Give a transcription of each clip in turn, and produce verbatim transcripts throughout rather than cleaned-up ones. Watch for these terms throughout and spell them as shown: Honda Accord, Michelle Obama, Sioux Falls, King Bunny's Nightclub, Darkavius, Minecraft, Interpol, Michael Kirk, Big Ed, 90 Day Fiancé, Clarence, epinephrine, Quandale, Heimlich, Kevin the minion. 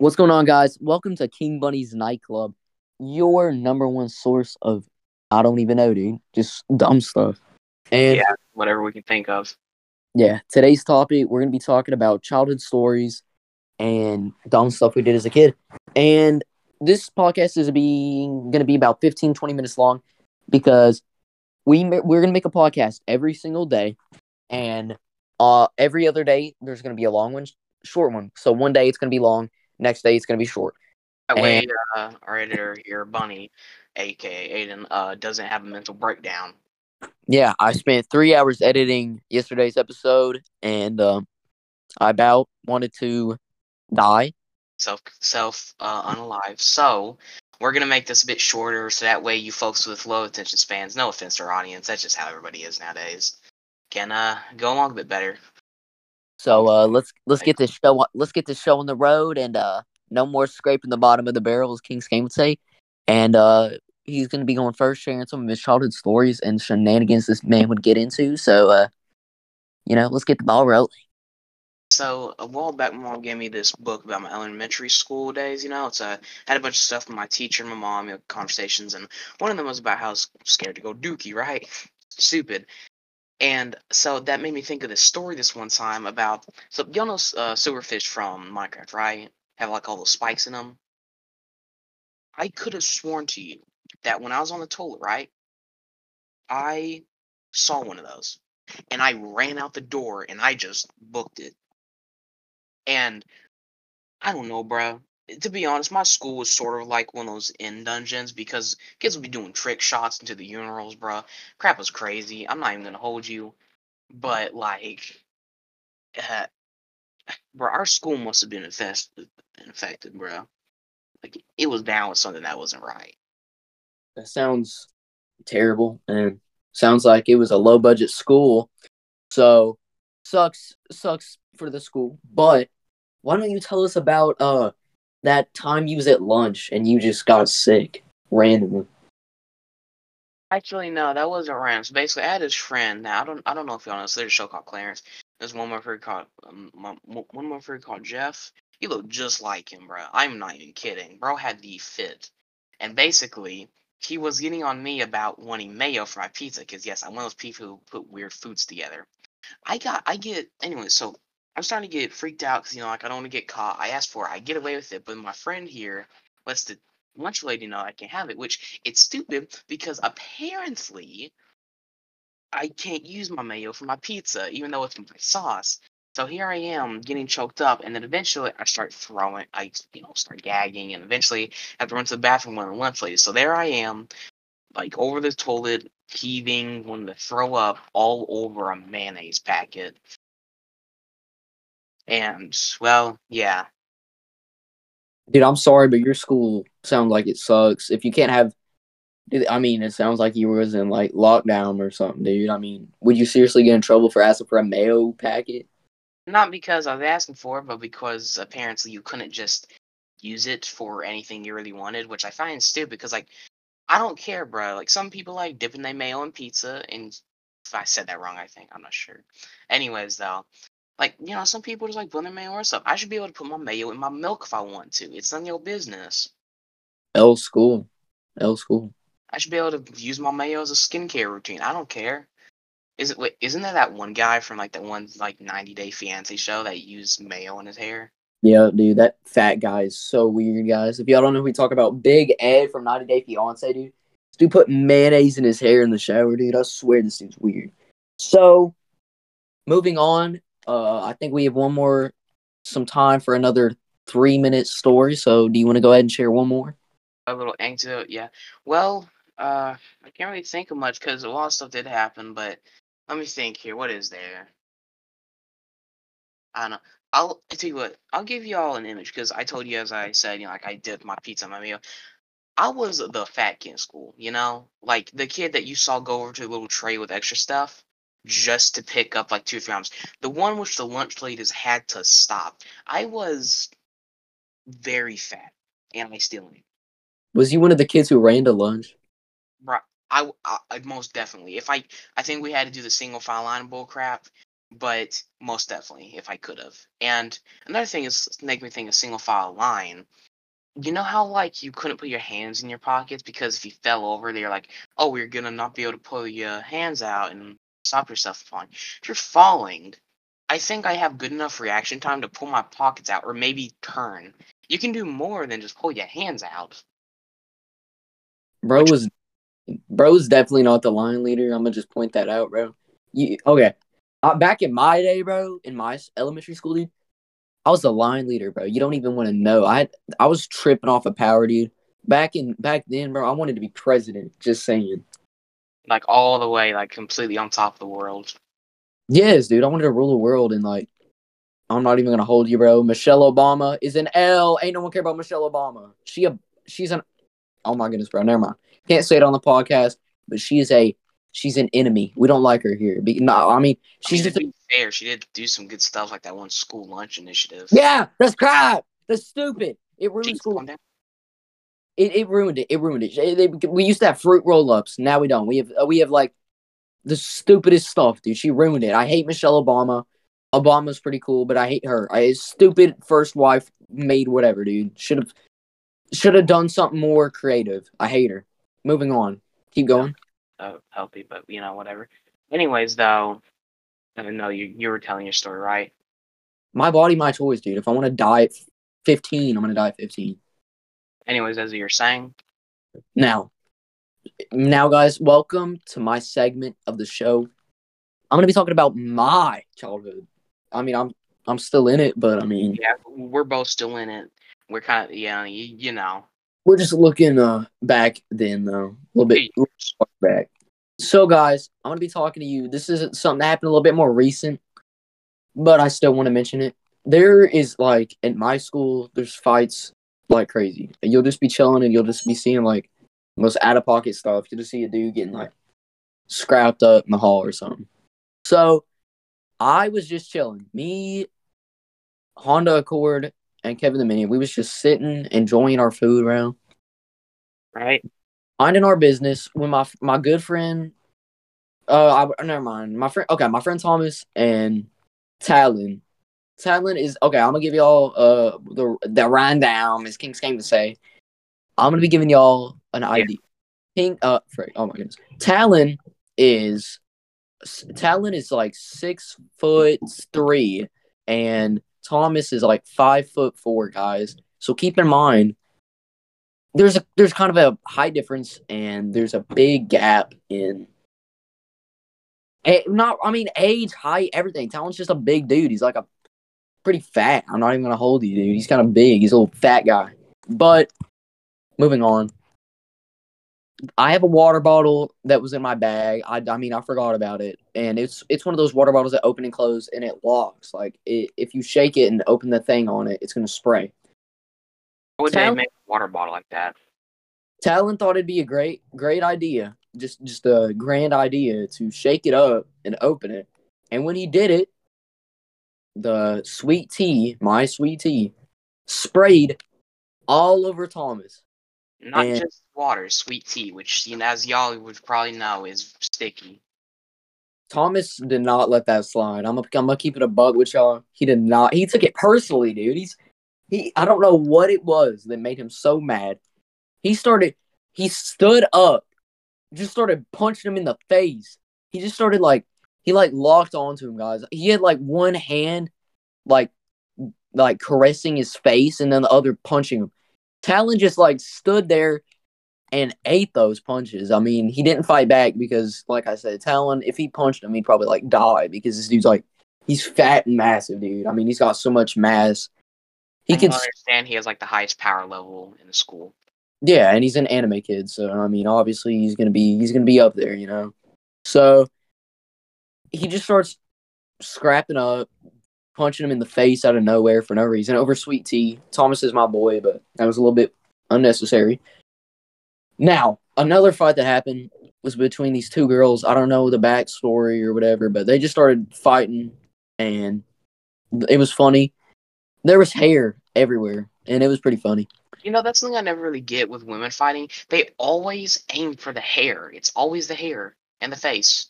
What's going on, guys? Welcome to King Bunny's Nightclub, your number one source of, I don't even know, dude, just dumb stuff. And yeah, whatever we can think of. Yeah, today's topic, we're going to be talking about childhood stories and dumb stuff we did as a kid. And this podcast is going to be about fifteen, twenty minutes long because we, we're going to make a podcast every single day. And uh, every other day, there's going to be a long one, short one. So one day it's going to be long. Next day, it's going to be short. That way, and, uh, our editor here, Bunny, a k a. Aiden, uh, doesn't have a mental breakdown. Yeah, I spent three hours editing yesterday's episode, and uh, I about wanted to die. Self, self uh, unalive. So, we're going to make this a bit shorter, so that way you folks with low attention spans, no offense to our audience, that's just how everybody is nowadays, can uh, go along a bit better. So uh, let's let's get this show let's get this show on the road, and uh, no more scraping the bottom of the barrel, as King's game would say. And uh, he's going to be going first, sharing some of his childhood stories and shenanigans this man would get into. So uh, you know, let's get the ball rolling. So a while back, my mom gave me this book about my elementary school days. You know, it's a had a bunch of stuff with my teacher and my mom, you know, conversations, and one of them was about how I was scared to go dookie, right? Stupid. And so that made me think of this story this one time about, so y'all know uh, silverfish from Minecraft, right? Have like all those spikes in them. I could have sworn to you that when I was on the toilet, right, I saw one of those. And I ran out the door and I just booked it. And I don't know, bro. To be honest, my school was sort of like one of those end dungeons because kids would be doing trick shots into the urinals, bruh. Crap was crazy. I'm not even going to hold you. But, like, uh, bruh, our school must have been infested, infected, bruh. Like, it was down with something that wasn't right. That sounds terrible, and sounds like it was a low-budget school. So, sucks, sucks for the school. But why don't you tell us about, uh, that time you was at lunch and you just got sick randomly? Actually, no, that wasn't random. So basically, I had this friend. Now I don't, I don't know if y'all know. So there's a show called Clarence. There's one more friend called, um, my, one more friend called Jeff. He looked just like him, bro. I'm not even kidding. Bro had the fit, and basically, he was getting on me about wanting mayo for my pizza. Cause yes, I'm one of those people who put weird foods together. I got, I get anyway. So. I'm starting to get freaked out because, you know, like, I don't want to get caught. I asked for it. I get away with it. But my friend here lets the lunch lady know I can have it, which it's stupid because apparently I can't use my mayo for my pizza, even though it's my sauce. So here I am getting choked up, and then eventually I start throwing, I, you know, start gagging, and eventually I have to run to the bathroom with the lunch lady. So there I am, like, over the toilet, heaving, wanting to throw up all over a mayonnaise packet. And, well, yeah. Dude, I'm sorry, but your school sounds like it sucks. If you can't have... Dude, I mean, it sounds like you was in, like, lockdown or something, dude. I mean, would you seriously get in trouble for asking for a mayo packet? Not because I was asking for it, but because apparently you couldn't just use it for anything you really wanted, which I find stupid because, like, I don't care, bro. Like, some people like dipping their mayo in pizza, and if I said that wrong, I think. I'm not sure. Anyways, though... Like, you know, some people just like blending mayo or stuff. I should be able to put my mayo in my milk if I want to. It's none of your business. L school. L school. I should be able to use my mayo as a skincare routine. I don't care. Isn't wait, isn't there that one guy from, like, that one, like, ninety day fiancé show that used mayo in his hair? Yeah, dude, that fat guy is so weird, guys. If y'all don't know who we talk about, Big Ed from ninety day fiancé, dude. This dude put mayonnaise in his hair in the shower, dude. I swear this dude's weird. So, moving on. Uh, I think we have one more, some time for another three-minute story, so do you want to go ahead and share one more? A little anecdote, yeah. Well, uh, I can't really think of much because a lot of stuff did happen, but let me think here. What is there? I don't know. I'll, I'll tell you what. I'll give you all an image because I told you, as I said, you know, like I dipped my pizza in my meal. I was the fat kid in school, you know? Like, the kid that you saw go over to a little tray with extra stuff. Just to pick up like two or three items. The one which the lunch ladies had to stop. I was very fat, and I still am. Was you one of the kids who ran to lunch? Right, I, I, I most definitely. If I, I think we had to do the single file line bull crap. but most definitely if I could have. And another thing is making thing a single file line. You know how, like, you couldn't put your hands in your pockets because if you fell over, they're like, oh, we're going to not be able to pull your hands out and stop yourself from falling. If you're falling, I think I have good enough reaction time to pull my pockets out or maybe turn. You can do more than just pull your hands out. Bro was, bro's definitely not the line leader. I'm going to just point that out, bro. You, okay. Uh, back in my day, bro, in my elementary school, dude, I was the line leader, bro. You don't even want to know. I I was tripping off of power, dude. Back in back then, bro, I wanted to be president. Just saying. Like, all the way, like, completely on top of the world. Yes, dude. I wanted to rule the world, and, like, I'm not even going to hold you, bro. Michelle Obama is an L. Ain't no one care about Michelle Obama. She a, she's an... Oh, my goodness, bro. Never mind. Can't say it on the podcast, but she is a... She's an enemy. We don't like her here. But, no, I mean, she's I mean, just to be fair. She did do some good stuff, like that one school lunch initiative. Yeah, that's crap. That's stupid. It ruined Jeez, school. It it ruined it. It ruined it. They, they, we used to have fruit roll-ups. Now we don't. We have we have like the stupidest stuff, dude. She ruined it. I hate Michelle Obama. Obama's pretty cool, but I hate her. I stupid first wife made whatever, dude. Should have should have done something more creative. I hate her. Moving on. Keep going. Yeah. Uh, healthy, but you know, whatever. Anyways, though, I don't know, you you were telling your story, right? My body, my choice, dude. If I want to die at fifteen, I'm gonna die at fifteen. Anyways, as you're saying, now, now, guys, welcome to my segment of the show. I'm gonna be talking about my childhood. I mean, I'm I'm still in it, but I mean, yeah, we're both still in it. We're kind of, yeah, you, you know. We're just looking uh, back then, though. A little bit back. So, guys, I'm going to be talking to you. This is something that happened a little bit more recent, but I still want to mention it. There is, like, in my school, there's fights like crazy. You'll just be chilling, and you'll just be seeing, like, most out-of-pocket stuff. You'll just see a dude getting, like, scrapped up in the hall or something. So, I was just chilling. Me, Honda Accord, and Kevin the Minion, we was just sitting, enjoying our food, bro. Right. Minding our business when my my good friend, uh, I, never mind. My friend, okay, my friend Thomas and Talon. Talon is, okay, I'm going to give y'all uh the, the rundown, as King's game to say. I'm going to be giving y'all an yeah. I D. King, uh, Fred, oh my goodness. Talon is, Talon is like six foot three, and Thomas is like five foot four, guys. So keep in mind, there's a there's kind of a height difference, and there's a big gap in a, not I mean age, height, everything. Talon's just a big dude. He's like a pretty fat. I'm not even gonna hold you, dude. He's kind of big. He's a little fat guy. But moving on, I have a water bottle that was in my bag. I, I mean, I forgot about it. And it's it's one of those water bottles that open and close, and it locks. Like, it, if you shake it and open the thing on it, it's going to spray. Why would Talon, they make a water bottle like that? Talon thought it'd be a great, great idea. Just, just a grand idea to shake it up and open it. And when he did it, the sweet tea, my sweet tea, sprayed all over Thomas. Not and, just water, sweet tea, which, you know, as y'all would probably know, is sticky. Thomas did not let that slide. I'm gonna, I'm gonna keep it a buck with y'all. He did not. He took it personally, dude. He's he. I don't know what it was that made him so mad. He started. He stood up, just started punching him in the face. He just started like he like locked onto him, guys. He had like one hand, like like caressing his face, and then the other punching him. Talon just, like, stood there and ate those punches. I mean, he didn't fight back because, like I said, Talon, if he punched him, he'd probably, like, die because this dude's, like, he's fat and massive, dude. I mean, he's got so much mass. He I can understand he has, like, the highest power level in the school. Yeah, and he's an anime kid, so, I mean, obviously he's going to be he's gonna be up there, you know? So, he just starts scrapping up, punching him in the face out of nowhere for no reason over sweet tea. Thomas is my boy, but that was a little bit unnecessary. Now, another fight that happened was between these two girls. I don't know the backstory or whatever, but they just started fighting, and it was funny. There was hair everywhere, and it was pretty funny. You know, that's something I never really get with women fighting. They always aim for the hair. It's always the hair and the face.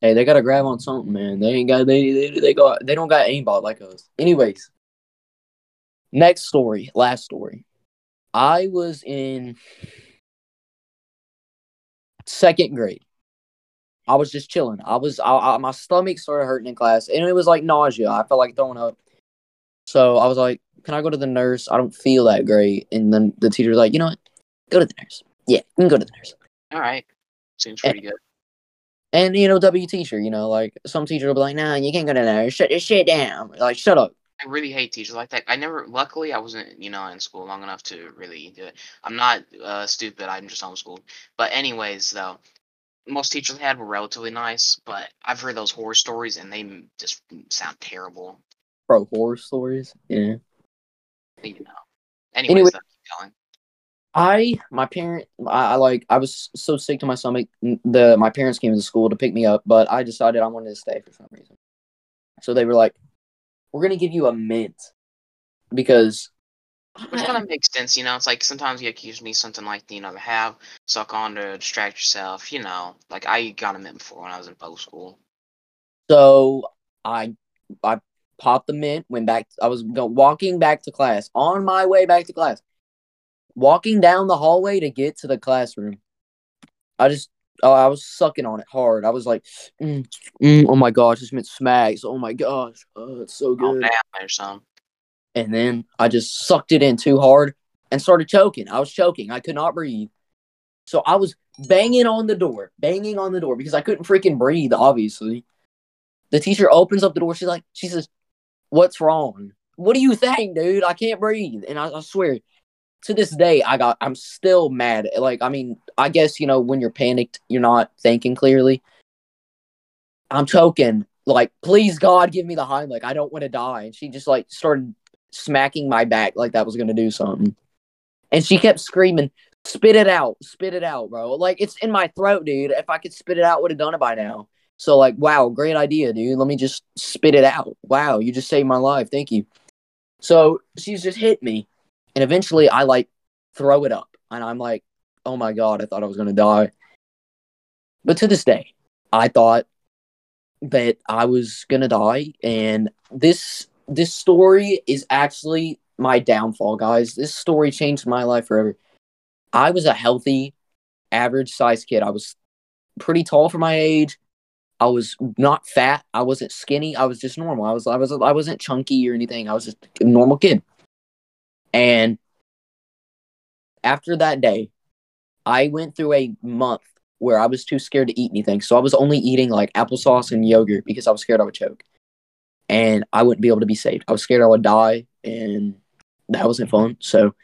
Hey, they gotta grab on something, man. They ain't got they they they got they don't got aimbot like us. Anyways, next story, last story. I was in second grade. I was just chilling. I was I, I my stomach started hurting in class, and it was like nausea. I felt like throwing up. So I was like, "Can I go to the nurse? I don't feel that great." And then the teacher was like, "You know what? Go to the nurse. Yeah, you can go to the nurse." All right, seems pretty and, good. And, you know, W teacher, you know, like, some teacher will be like, nah, you can't go to that. Shut your shit down. Like, shut up. I really hate teachers like that. I never, luckily, I wasn't, you know, in school long enough to really do it. I'm not uh, stupid. I'm just homeschooled. But anyways, though, most teachers I had were relatively nice, but I've heard those horror stories, and they just sound terrible. Bro, horror stories? Yeah. You know. Anyways, anyway, though, keep going. I, my parent, I, I like, I was so sick to my stomach, the, my parents came to school to pick me up, but I decided I wanted to stay for some reason. So they were like, we're going to give you a mint, because... Which kind of makes sense, you know, it's like, sometimes you accuse me something like, you know, to have, suck on to distract yourself, you know, like, I got a mint before when I was in post school. So, I, I popped the mint, went back, I was walking back to class, on my way back to class. Walking down the hallway to get to the classroom, I just, oh, I was sucking on it hard. I was like, mm, mm, oh my gosh, this mint smacks. Oh my gosh, oh, it's so good. Oh, and then I just sucked it in too hard and started choking. I was choking. I could not breathe. So I was banging on the door, banging on the door because I couldn't freaking breathe, obviously. The teacher opens up the door. She's like, she says, what's wrong? What do you think, dude? I can't breathe. And I, I swear, to this day, I got, I'm still mad. Like, I mean, I guess, you know, when you're panicked, you're not thinking clearly. I'm choking. Like, please, God, give me the Heimlich. I don't want to die. And she just, like, started smacking my back like that was going to do something. And she kept screaming, spit it out. Spit it out, bro. Like, it's in my throat, dude. If I could spit it out, I would have done it by now. So, like, wow, great idea, dude. Let me just spit it out. Wow, you just saved my life. Thank you. So, she's just hit me. And eventually, I, like, throw it up. And I'm like, oh, my God, I thought I was going to die. But to this day, I thought that I was going to die. And this this story is actually my downfall, guys. This story changed my life forever. I was a healthy, average-sized kid. I was pretty tall for my age. I was not fat. I wasn't skinny. I was just normal. I, was, I, was, I wasn't chunky or anything. I was just a normal kid. And after that day, I went through a month where I was too scared to eat anything. So I was only eating, like, applesauce and yogurt because I was scared I would choke. And I wouldn't be able to be saved. I was scared I would die, and that wasn't fun. So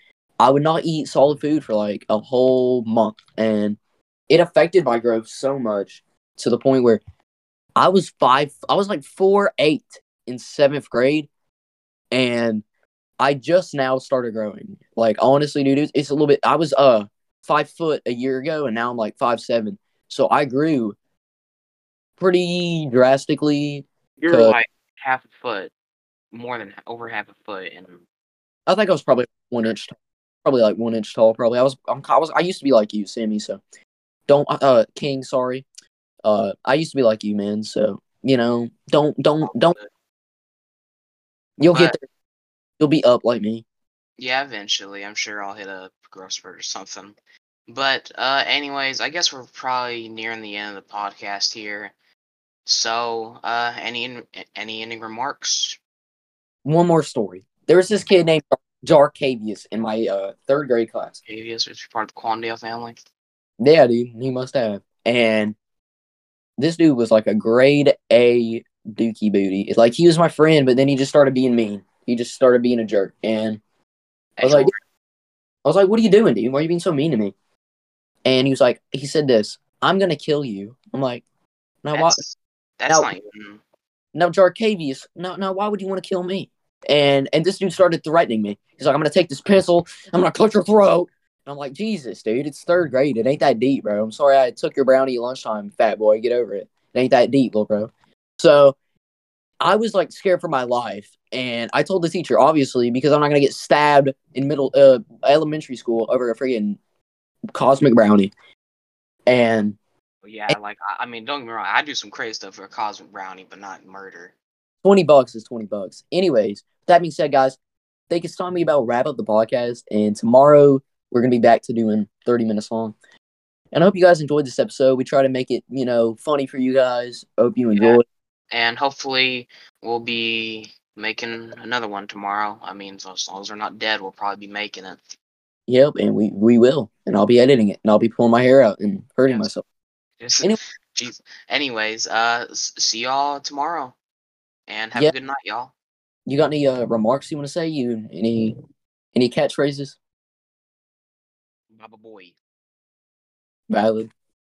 I would not eat solid food for, like, a whole month. And it affected my growth so much to the point where I was five, I was, like, four eight in seventh grade, and I just now started growing. Like, honestly, dude, it's a little bit... I was uh five foot a year ago, and now I'm, like, five seven. So I grew pretty drastically. You're, to, like, half a foot. More than... Over half a foot. And I think I was probably one inch tall. Probably, like, one inch tall, probably. I was... I'm, I was... I used to be like you, Sammy, so... Don't... Uh, King, sorry. Uh, I used to be like you, man, so... You know, don't... Don't... Don't... You'll get there. You'll be up like me. Yeah, eventually. I'm sure I'll hit a growth spurt or something. But, uh, anyways, I guess we're probably nearing the end of the podcast here. So, uh, any any ending remarks? One more story. There was this kid named Darkavius in my uh, third grade class. Darkavius, which is part of the Quandale family. Yeah, dude. He must have. And this dude was like a grade A dookie booty. It's like, he was my friend, but then he just started being mean. He just started being a jerk, and I was like, I was like, what are you doing, dude? Why are you being so mean to me? And he was like, he said this, I'm going to kill you. I'm like, now why? That's not even. Now, Darkavius, now, now, why would you want to kill me? And and this dude started threatening me. He's like, I'm going to take this pencil. I'm going to cut your throat. And I'm like, Jesus, dude, it's third grade. It ain't that deep, bro. I'm sorry I took your brownie at lunchtime, fat boy. Get over it. It ain't that deep, little bro. So I was, like, scared for my life, and I told the teacher, obviously, because I'm not going to get stabbed in middle uh, elementary school over a freaking cosmic brownie. And But yeah, like, I, I mean, don't get me wrong, I do some crazy stuff for a Cosmic Brownie, but not murder. twenty bucks is twenty bucks. Anyways, with that being said, guys, I think it's time we about wrap up the podcast. And tomorrow, we're going to be back to doing thirty minutes long. And I hope you guys enjoyed this episode. We try to make it, you know, funny for you guys. I hope you enjoyed. Yeah. And hopefully, we'll be making another one tomorrow. I mean, so as long as we're not dead, we'll probably be making it. Yep, and we, we will. And I'll be editing it. And I'll be pulling my hair out and hurting yes. myself. Yes. Anyway. Jeez. Anyways, uh, see y'all tomorrow. And have yep. a good night, y'all. You got any uh, remarks you want to say? You any any catchphrases? Baba boy. Valid.